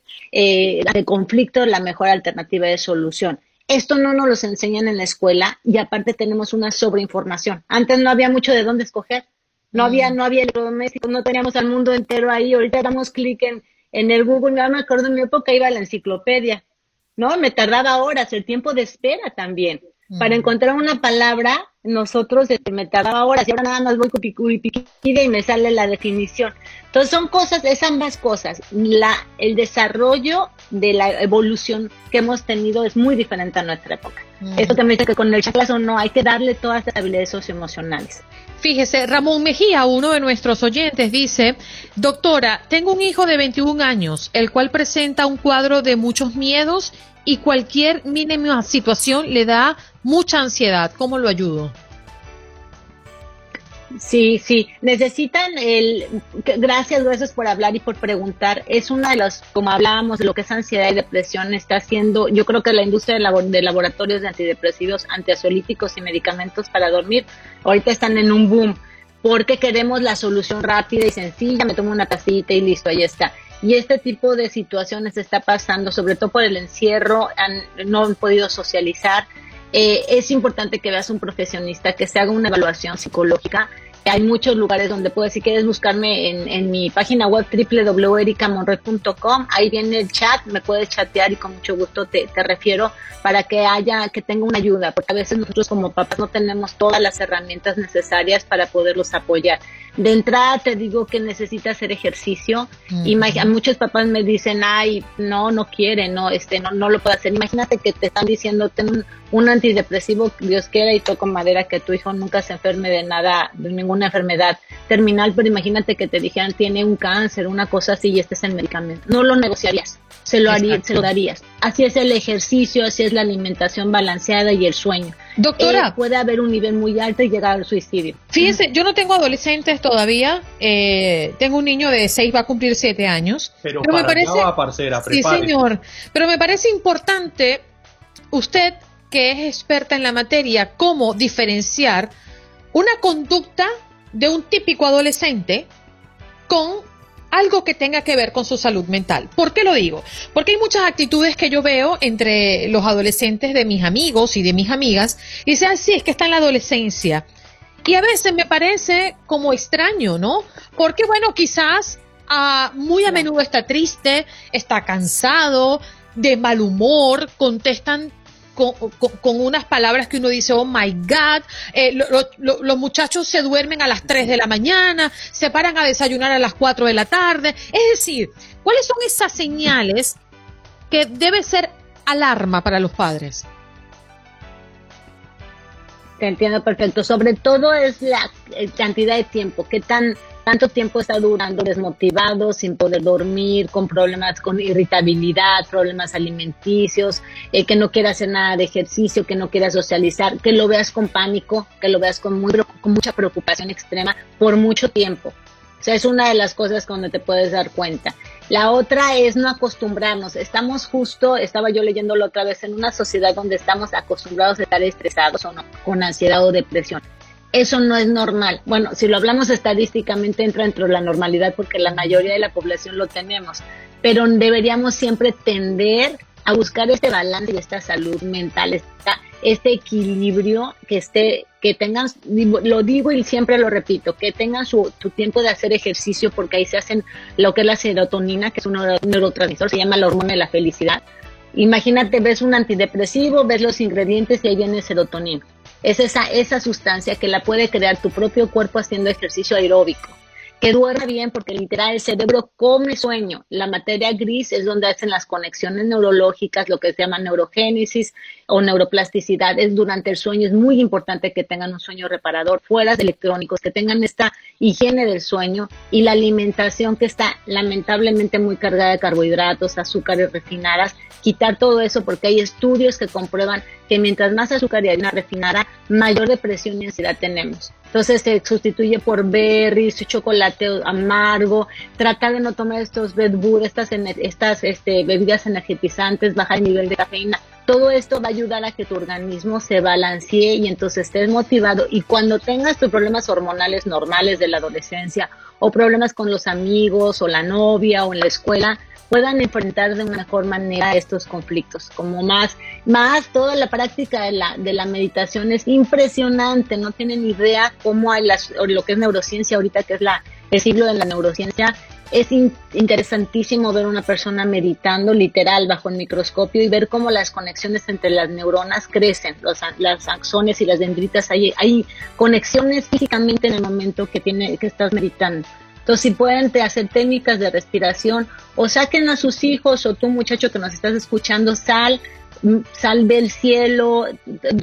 conflicto, la mejor alternativa de solución. Esto no nos lo enseñan en la escuela y aparte tenemos una sobreinformación. Antes no había mucho de dónde escoger. No había electrodomésticos, no teníamos al mundo entero ahí. Ahorita damos clic en el Google. Yo me acuerdo en mi época iba a la enciclopedia, ¿no? Me tardaba horas, el tiempo de espera también. Para encontrar una palabra, nosotros me tardaba horas y ahora nada más voy Wikipedia y me sale la definición. Entonces son cosas, es ambas cosas. El desarrollo de la evolución que hemos tenido es muy diferente a nuestra época. Esto también dice que con el chanclazo no, hay que darle todas las habilidades socioemocionales. Fíjese, Ramón Mejía, uno de nuestros oyentes, dice: doctora, tengo un hijo de 21 años, el cual presenta un cuadro de muchos miedos y cualquier mínima situación le da mucha ansiedad. ¿Cómo lo ayudo? Sí, necesitan gracias por hablar y por preguntar. Es una de las, como hablábamos, de lo que es ansiedad y depresión, está haciendo, yo creo que la industria de laboratorios de antidepresivos, ansiolíticos y medicamentos para dormir, ahorita están en un boom, porque queremos la solución rápida y sencilla, me tomo una pastillita y listo, ahí está. Y este tipo de situaciones está pasando, sobre todo por el encierro, no han podido socializar. Es importante que veas un profesionista, que se haga una evaluación psicológica. Hay muchos lugares donde puedes, si quieres buscarme en mi página web www.ericamonroy.com, ahí viene el chat, me puedes chatear y con mucho gusto te refiero para que tenga una ayuda, porque a veces nosotros como papás no tenemos todas las herramientas necesarias para poderlos apoyar. De entrada te digo que necesitas hacer ejercicio. Muchos papás me dicen, ay, no quiere, no lo puede hacer. Imagínate que te están diciendo, ten un antidepresivo, Dios quiera y toco madera que tu hijo nunca se enferme de nada, de ninguna enfermedad terminal, pero imagínate que te dijeran tiene un cáncer, una cosa así, y este es el medicamento. No lo negociarías, se lo darías. Así es el ejercicio, así es la alimentación balanceada y el sueño. Doctora, puede haber un nivel muy alto y llegar al suicidio. Fíjese, yo no tengo adolescentes todavía, tengo un niño de 6, va a cumplir 7 años. Pero para me parece, allá va, parcera, prepárese. Sí, señor, pero me parece importante, usted que es experta en la materia, cómo diferenciar una conducta de un típico adolescente con algo que tenga que ver con su salud mental. ¿Por qué lo digo? Porque hay muchas actitudes que yo veo entre los adolescentes de mis amigos y de mis amigas, y dicen, sí, es que está en la adolescencia. Y a veces me parece como extraño, ¿no? Porque, bueno, quizás muy a menudo está triste, está cansado, de mal humor, contestan con unas palabras que uno dice, oh my God, los muchachos se duermen a las 3 de la mañana, se paran a desayunar a las 4 de la tarde. Es decir, ¿cuáles son esas señales que debe ser alarma para los padres? Te entiendo perfecto. Sobre todo es la cantidad de tiempo, qué tanto tiempo está durando desmotivado, sin poder dormir, con problemas con irritabilidad, problemas alimenticios, que no quiera hacer nada de ejercicio, que no quiera socializar, que lo veas con pánico, que lo veas con mucha preocupación extrema por mucho tiempo. O sea, es una de las cosas cuando te puedes dar cuenta. La otra es no acostumbrarnos. Estaba yo leyéndolo otra vez, en una sociedad donde estamos acostumbrados a estar estresados o no, con ansiedad o depresión. Eso no es normal. Bueno, si lo hablamos estadísticamente entra dentro de la normalidad porque la mayoría de la población lo tenemos, pero deberíamos siempre tender a buscar este balance y esta salud mental, este equilibrio, que tengan, lo digo y siempre lo repito, que tengan tu tiempo de hacer ejercicio, porque ahí se hacen lo que es la serotonina, que es un neurotransmisor, se llama la hormona de la felicidad. Imagínate, ves un antidepresivo, ves los ingredientes y ahí viene serotonina. Es esa sustancia que la puede crear tu propio cuerpo haciendo ejercicio aeróbico. Que duerma bien, porque literal el cerebro come sueño. La materia gris es donde hacen las conexiones neurológicas, lo que se llama neurogénesis o neuroplasticidad. Es durante el sueño, es muy importante que tengan un sueño reparador, fuera de electrónicos, que tengan esta higiene del sueño y la alimentación, que está lamentablemente muy cargada de carbohidratos, azúcares refinadas. Quitar todo eso, porque hay estudios que comprueban que mientras más azúcar y harina refinada, mayor depresión y ansiedad tenemos. Entonces se sustituye por berries, chocolate amargo, tratar de no tomar estos Red Bull, estas bebidas energizantes, bajar el nivel de cafeína. Todo esto va a ayudar a que tu organismo se balancee y entonces estés motivado. Y cuando tengas tus problemas hormonales normales de la adolescencia o problemas con los amigos o la novia o en la escuela, puedan enfrentar de una mejor manera estos conflictos, como más toda la práctica de la meditación es impresionante. No tienen idea cómo hay lo que es neurociencia ahorita, que es el siglo de la neurociencia. Es interesantísimo ver una persona meditando literal bajo el microscopio y ver cómo las conexiones entre las neuronas crecen, las axones y las dendritas. Hay conexiones físicamente en el momento que estás meditando. Entonces, si pueden hacer técnicas de respiración, o saquen a sus hijos, o tú, muchacho que nos estás escuchando, sal del cielo,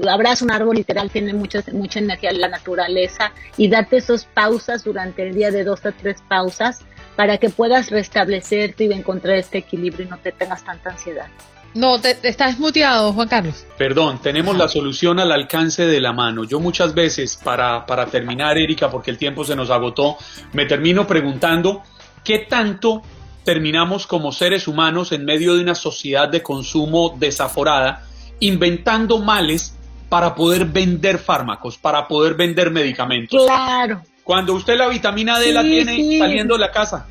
abraza un árbol, literal, tiene mucha energía la naturaleza, y date esas pausas durante el día, de 2 a 3 pausas, para que puedas restablecerte y encontrar este equilibrio y no te tengas tanta ansiedad. No, te estás muteado, Juan Carlos. Perdón, tenemos la solución al alcance de la mano. Yo muchas veces, para terminar, Erika, porque el tiempo se nos agotó, me termino preguntando qué tanto terminamos como seres humanos en medio de una sociedad de consumo desaforada, inventando males para poder vender fármacos, para poder vender medicamentos. Claro. Cuando usted la vitamina D la tiene saliendo de la casa.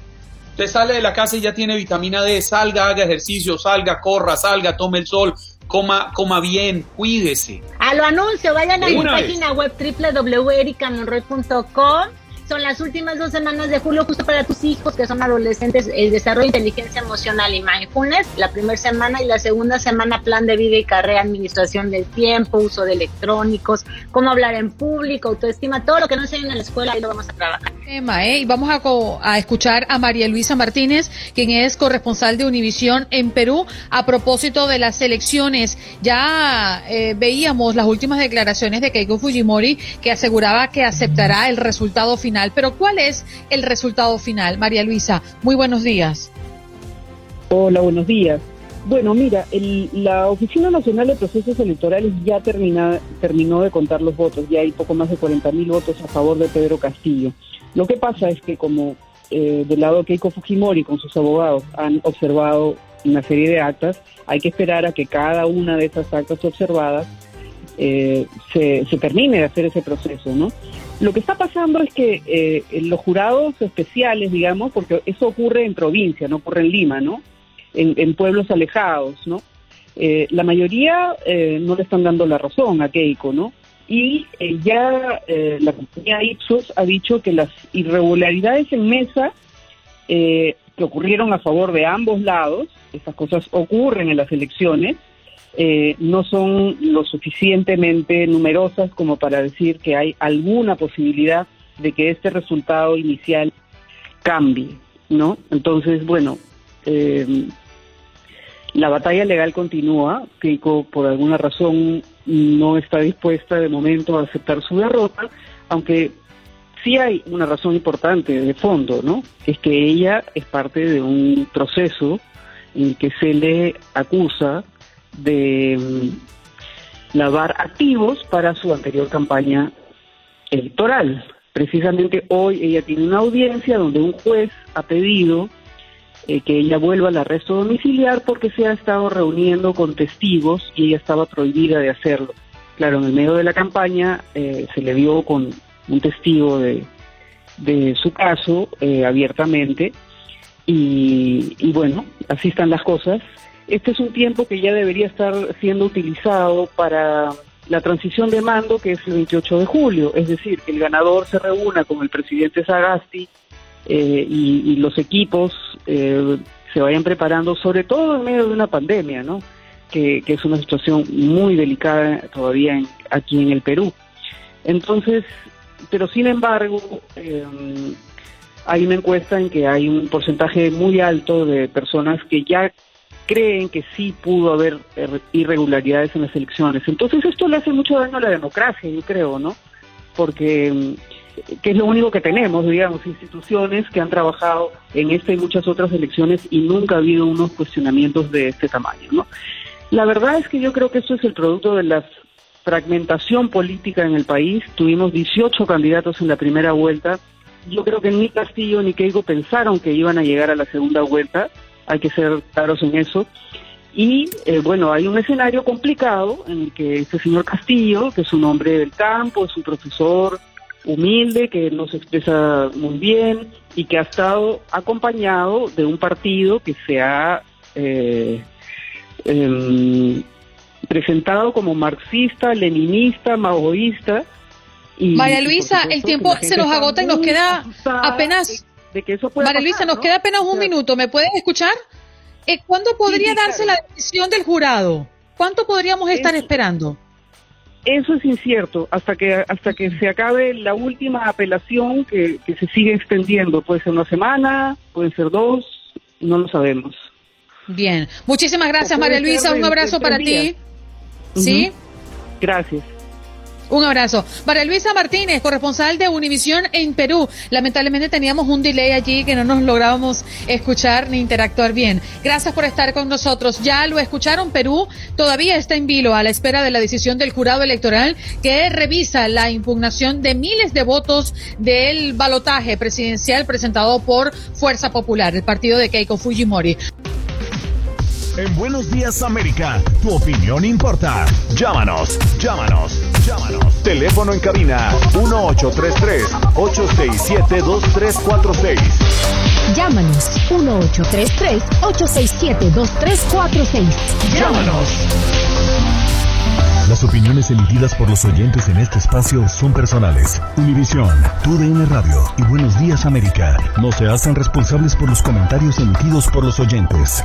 Usted sale de la casa y ya tiene vitamina D, salga, haga ejercicio, salga, corra, salga, tome el sol, coma bien, cuídese. A lo anuncio, vayan a mi página web www.ericamonroy.com son las últimas 2 semanas de julio, justo para tus hijos que son adolescentes, el desarrollo de inteligencia emocional y mindfulness, la primera semana, y la segunda semana, plan de vida y carrera, administración del tiempo, uso de electrónicos, cómo hablar en público, autoestima, todo lo que no enseñan en la escuela, ahí lo vamos a trabajar. Y vamos a escuchar a María Luisa Martínez, quien es corresponsal de Univision en Perú, a propósito de las elecciones. Ya veíamos las últimas declaraciones de Keiko Fujimori, que aseguraba que aceptará el resultado final. Pero ¿cuál es el resultado final? María Luisa, muy buenos días. Hola, buenos días. Bueno, mira, la Oficina Nacional de Procesos Electorales ya terminó de contar los votos. Ya hay poco más de 40.000 votos a favor de Pedro Castillo. Lo que pasa es que como del lado de Keiko Fujimori con sus abogados han observado una serie de actas, hay que esperar a que cada una de esas actas observadas se termine de hacer ese proceso, ¿no? Lo que está pasando es que los jurados especiales, digamos, porque eso ocurre en provincia, no ocurre en Lima, ¿no? En pueblos alejados, ¿no? La mayoría no le están dando la razón a Keiko, ¿no? Y la compañía Ipsos ha dicho que las irregularidades en mesa que ocurrieron a favor de ambos lados, estas cosas ocurren en las elecciones, no son lo suficientemente numerosas como para decir que hay alguna posibilidad de que este resultado inicial cambie, ¿no? Entonces, bueno, la batalla legal continúa. Keiko, por alguna razón, no está dispuesta de momento a aceptar su derrota, aunque sí hay una razón importante de fondo, ¿no? Es que ella es parte de un proceso en el que se le acusa de lavar activos para su anterior campaña electoral. Precisamente hoy ella tiene una audiencia donde un juez ha pedido que ella vuelva al arresto domiciliar porque se ha estado reuniendo con testigos y ella estaba prohibida de hacerlo. Claro, en el medio de la campaña se le vio con un testigo de su caso abiertamente y bueno, así están las cosas. Este es un tiempo que ya debería estar siendo utilizado para la transición de mando, que es el 28 de julio, es decir, que el ganador se reúna con el presidente Sagasti y los equipos se vayan preparando, sobre todo en medio de una pandemia, ¿no? Que es una situación muy delicada todavía aquí en el Perú. Entonces, pero sin embargo, hay una encuesta en que hay un porcentaje muy alto de personas que ya creen que sí pudo haber irregularidades en las elecciones. Entonces esto le hace mucho daño a la democracia, yo creo, ¿no? Porque que es lo único que tenemos, digamos, instituciones que han trabajado en esta y muchas otras elecciones y nunca ha habido unos cuestionamientos de este tamaño, ¿no? La verdad es que yo creo que esto es el producto de la fragmentación política en el país. Tuvimos 18 candidatos en la primera vuelta. Yo creo que ni Castillo ni Keiko pensaron que iban a llegar a la segunda vuelta, hay que ser claros en eso. Y bueno, hay un escenario complicado en el que este señor Castillo, que es un hombre del campo, es un profesor humilde, que no se expresa muy bien y que ha estado acompañado de un partido que se ha presentado como marxista, leninista, maoísta. Y María Luisa, el tiempo se nos agota y nos queda apenas... De que eso pueda María Luisa, pasar, ¿no? Nos queda apenas un minuto, ¿me puedes escuchar? ¿Cuándo podría darse la decisión del jurado? ¿Cuánto podríamos estar esperando? Eso es incierto, hasta que se acabe la última apelación que se sigue extendiendo. Puede ser 1 semana, pueden ser 2, no lo sabemos. Bien, muchísimas gracias, María Luisa, un abrazo para ti. ¿Sí? Gracias. Un abrazo. María Luisa Martínez, corresponsal de Univision en Perú. Lamentablemente teníamos un delay allí que no nos lográbamos escuchar ni interactuar bien. Gracias por estar con nosotros. Ya lo escucharon, Perú todavía está en vilo a la espera de la decisión del jurado electoral que revisa la impugnación de miles de votos del balotaje presidencial presentado por Fuerza Popular, el partido de Keiko Fujimori. En Buenos Días América, tu opinión importa. Llámanos. Teléfono en cabina 1833-867-2346. Llámanos 1833-867-2346. Llámanos. Las opiniones emitidas por los oyentes en este espacio son personales. Univision, TUDN Radio y Buenos Días América no se hacen responsables por los comentarios emitidos por los oyentes.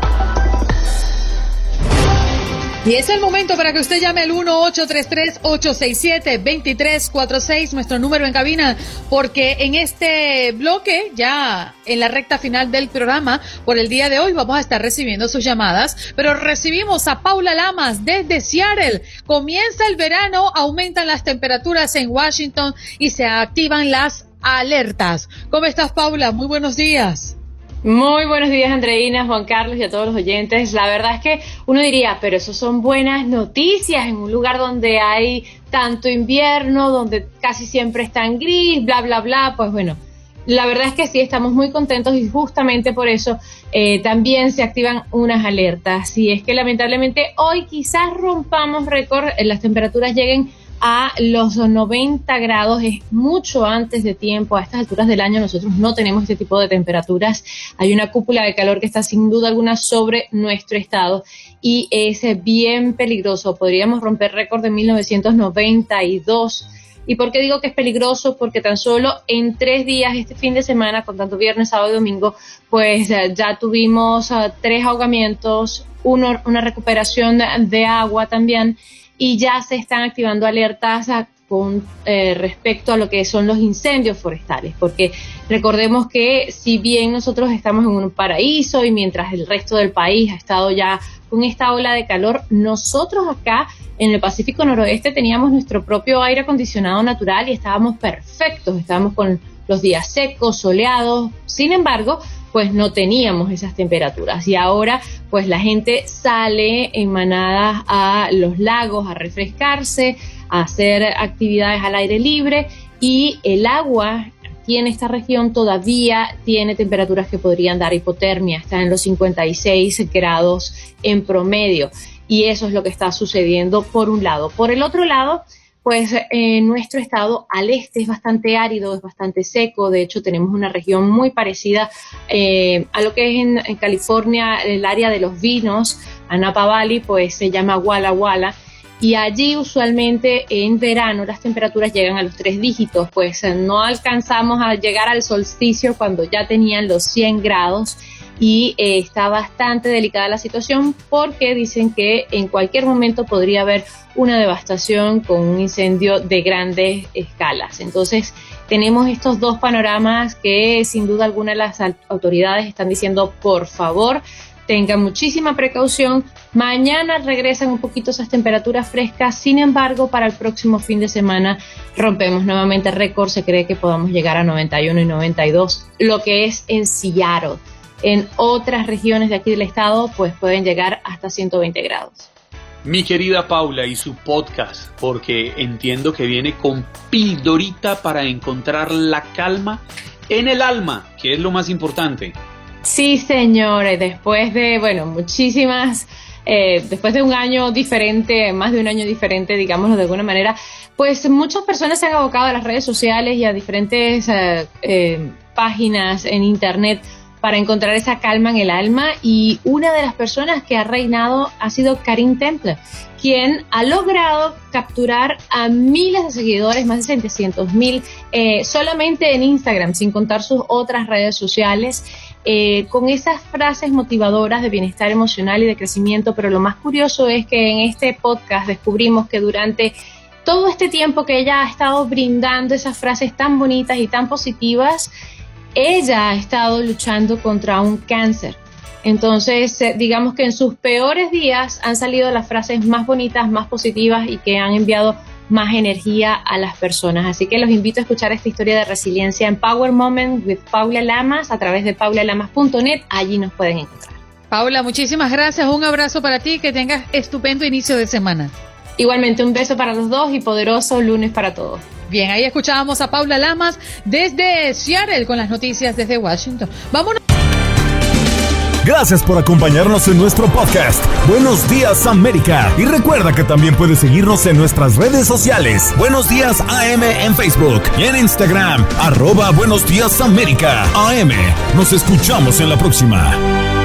Y es el momento para que usted llame al 1-833-867-2346, nuestro número en cabina, porque en este bloque, ya en la recta final del programa, por el día de hoy vamos a estar recibiendo sus llamadas, pero recibimos a Paula Lamas desde Seattle. Comienza el verano, aumentan las temperaturas en Washington y se activan las alertas. ¿Cómo estás, Paula? Muy buenos días. Muy buenos días, Andreina, Juan Carlos y a todos los oyentes. La verdad es que uno diría, pero eso son buenas noticias en un lugar donde hay tanto invierno, donde casi siempre es tan gris, bla, bla, bla. Pues bueno, la verdad es que sí, estamos muy contentos y justamente por eso también se activan unas alertas. Y es que lamentablemente hoy quizás rompamos récord, las temperaturas lleguen a los 90 grados, es mucho antes de tiempo. A estas alturas del año nosotros no tenemos este tipo de temperaturas. Hay una cúpula de calor que está sin duda alguna sobre nuestro estado y es bien peligroso. Podríamos romper récord de 1992. ¿Y por qué digo que es peligroso? Porque tan solo en 3 días, este fin de semana, con tanto viernes, sábado y domingo, pues ya tuvimos 3 ahogamientos, una recuperación de agua también, y ya se están activando alertas con respecto a lo que son los incendios forestales, porque recordemos que si bien nosotros estamos en un paraíso y mientras el resto del país ha estado ya con esta ola de calor, nosotros acá en el Pacífico Noroeste teníamos nuestro propio aire acondicionado natural y estábamos perfectos, estábamos con los días secos, soleados. Sin embargo, pues no teníamos esas temperaturas y ahora pues la gente sale en manadas a los lagos a refrescarse, a hacer actividades al aire libre, y el agua aquí en esta región todavía tiene temperaturas que podrían dar hipotermia, está en los 56 grados en promedio, y eso es lo que está sucediendo por un lado. Por el otro lado, pues nuestro estado al este es bastante árido, es bastante seco. De hecho, tenemos una región muy parecida a lo que es en California, el área de los vinos, a Napa Valley, pues se llama Walla Walla. Y allí usualmente en verano las temperaturas llegan a los 3 dígitos, pues no alcanzamos a llegar al solsticio cuando ya tenían los 100 grados. Y está bastante delicada la situación porque dicen que en cualquier momento podría haber una devastación con un incendio de grandes escalas. Entonces tenemos estos 2 panoramas que sin duda alguna las autoridades están diciendo, por favor, tengan muchísima precaución. Mañana regresan un poquito esas temperaturas frescas, sin embargo, para el próximo fin de semana rompemos nuevamente récord. Se cree que podamos llegar a 91 y 92, lo que es en Seattle. En otras regiones de aquí del estado, pues pueden llegar hasta 120 grados. Mi querida Paula y su podcast, porque entiendo que viene con pildorita para encontrar la calma en el alma, que es lo más importante. Sí, señores, después de, bueno, muchísimas... después de un año diferente, más de un año diferente, digámoslo de alguna manera, pues muchas personas se han abocado a las redes sociales y a diferentes páginas en internet para encontrar esa calma en el alma, y una de las personas que ha reinado ha sido Karin Temple, quien ha logrado capturar a miles de seguidores, más de 700,000, solamente en Instagram, sin contar sus otras redes sociales, con esas frases motivadoras de bienestar emocional y de crecimiento. Pero lo más curioso es que en este podcast descubrimos que durante todo este tiempo que ella ha estado brindando esas frases tan bonitas y tan positivas, ella ha estado luchando contra un cáncer. Entonces, digamos que en sus peores días han salido las frases más bonitas, más positivas y que han enviado más energía a las personas. Así que los invito a escuchar esta historia de resiliencia en Power Moment with Paula Lamas a través de paulalamas.net. Allí nos pueden encontrar. Paula, muchísimas gracias. Un abrazo para ti. Que tengas estupendo inicio de semana. Igualmente, un beso para los dos y poderoso lunes para todos. Bien, ahí escuchábamos a Paula Lamas desde Seattle con las noticias desde Washington. Vámonos. Gracias por acompañarnos en nuestro podcast Buenos Días América. Y recuerda que también puedes seguirnos en nuestras redes sociales. Buenos Días AM en Facebook y en Instagram, @Buenos Días América AM. Nos escuchamos en la próxima.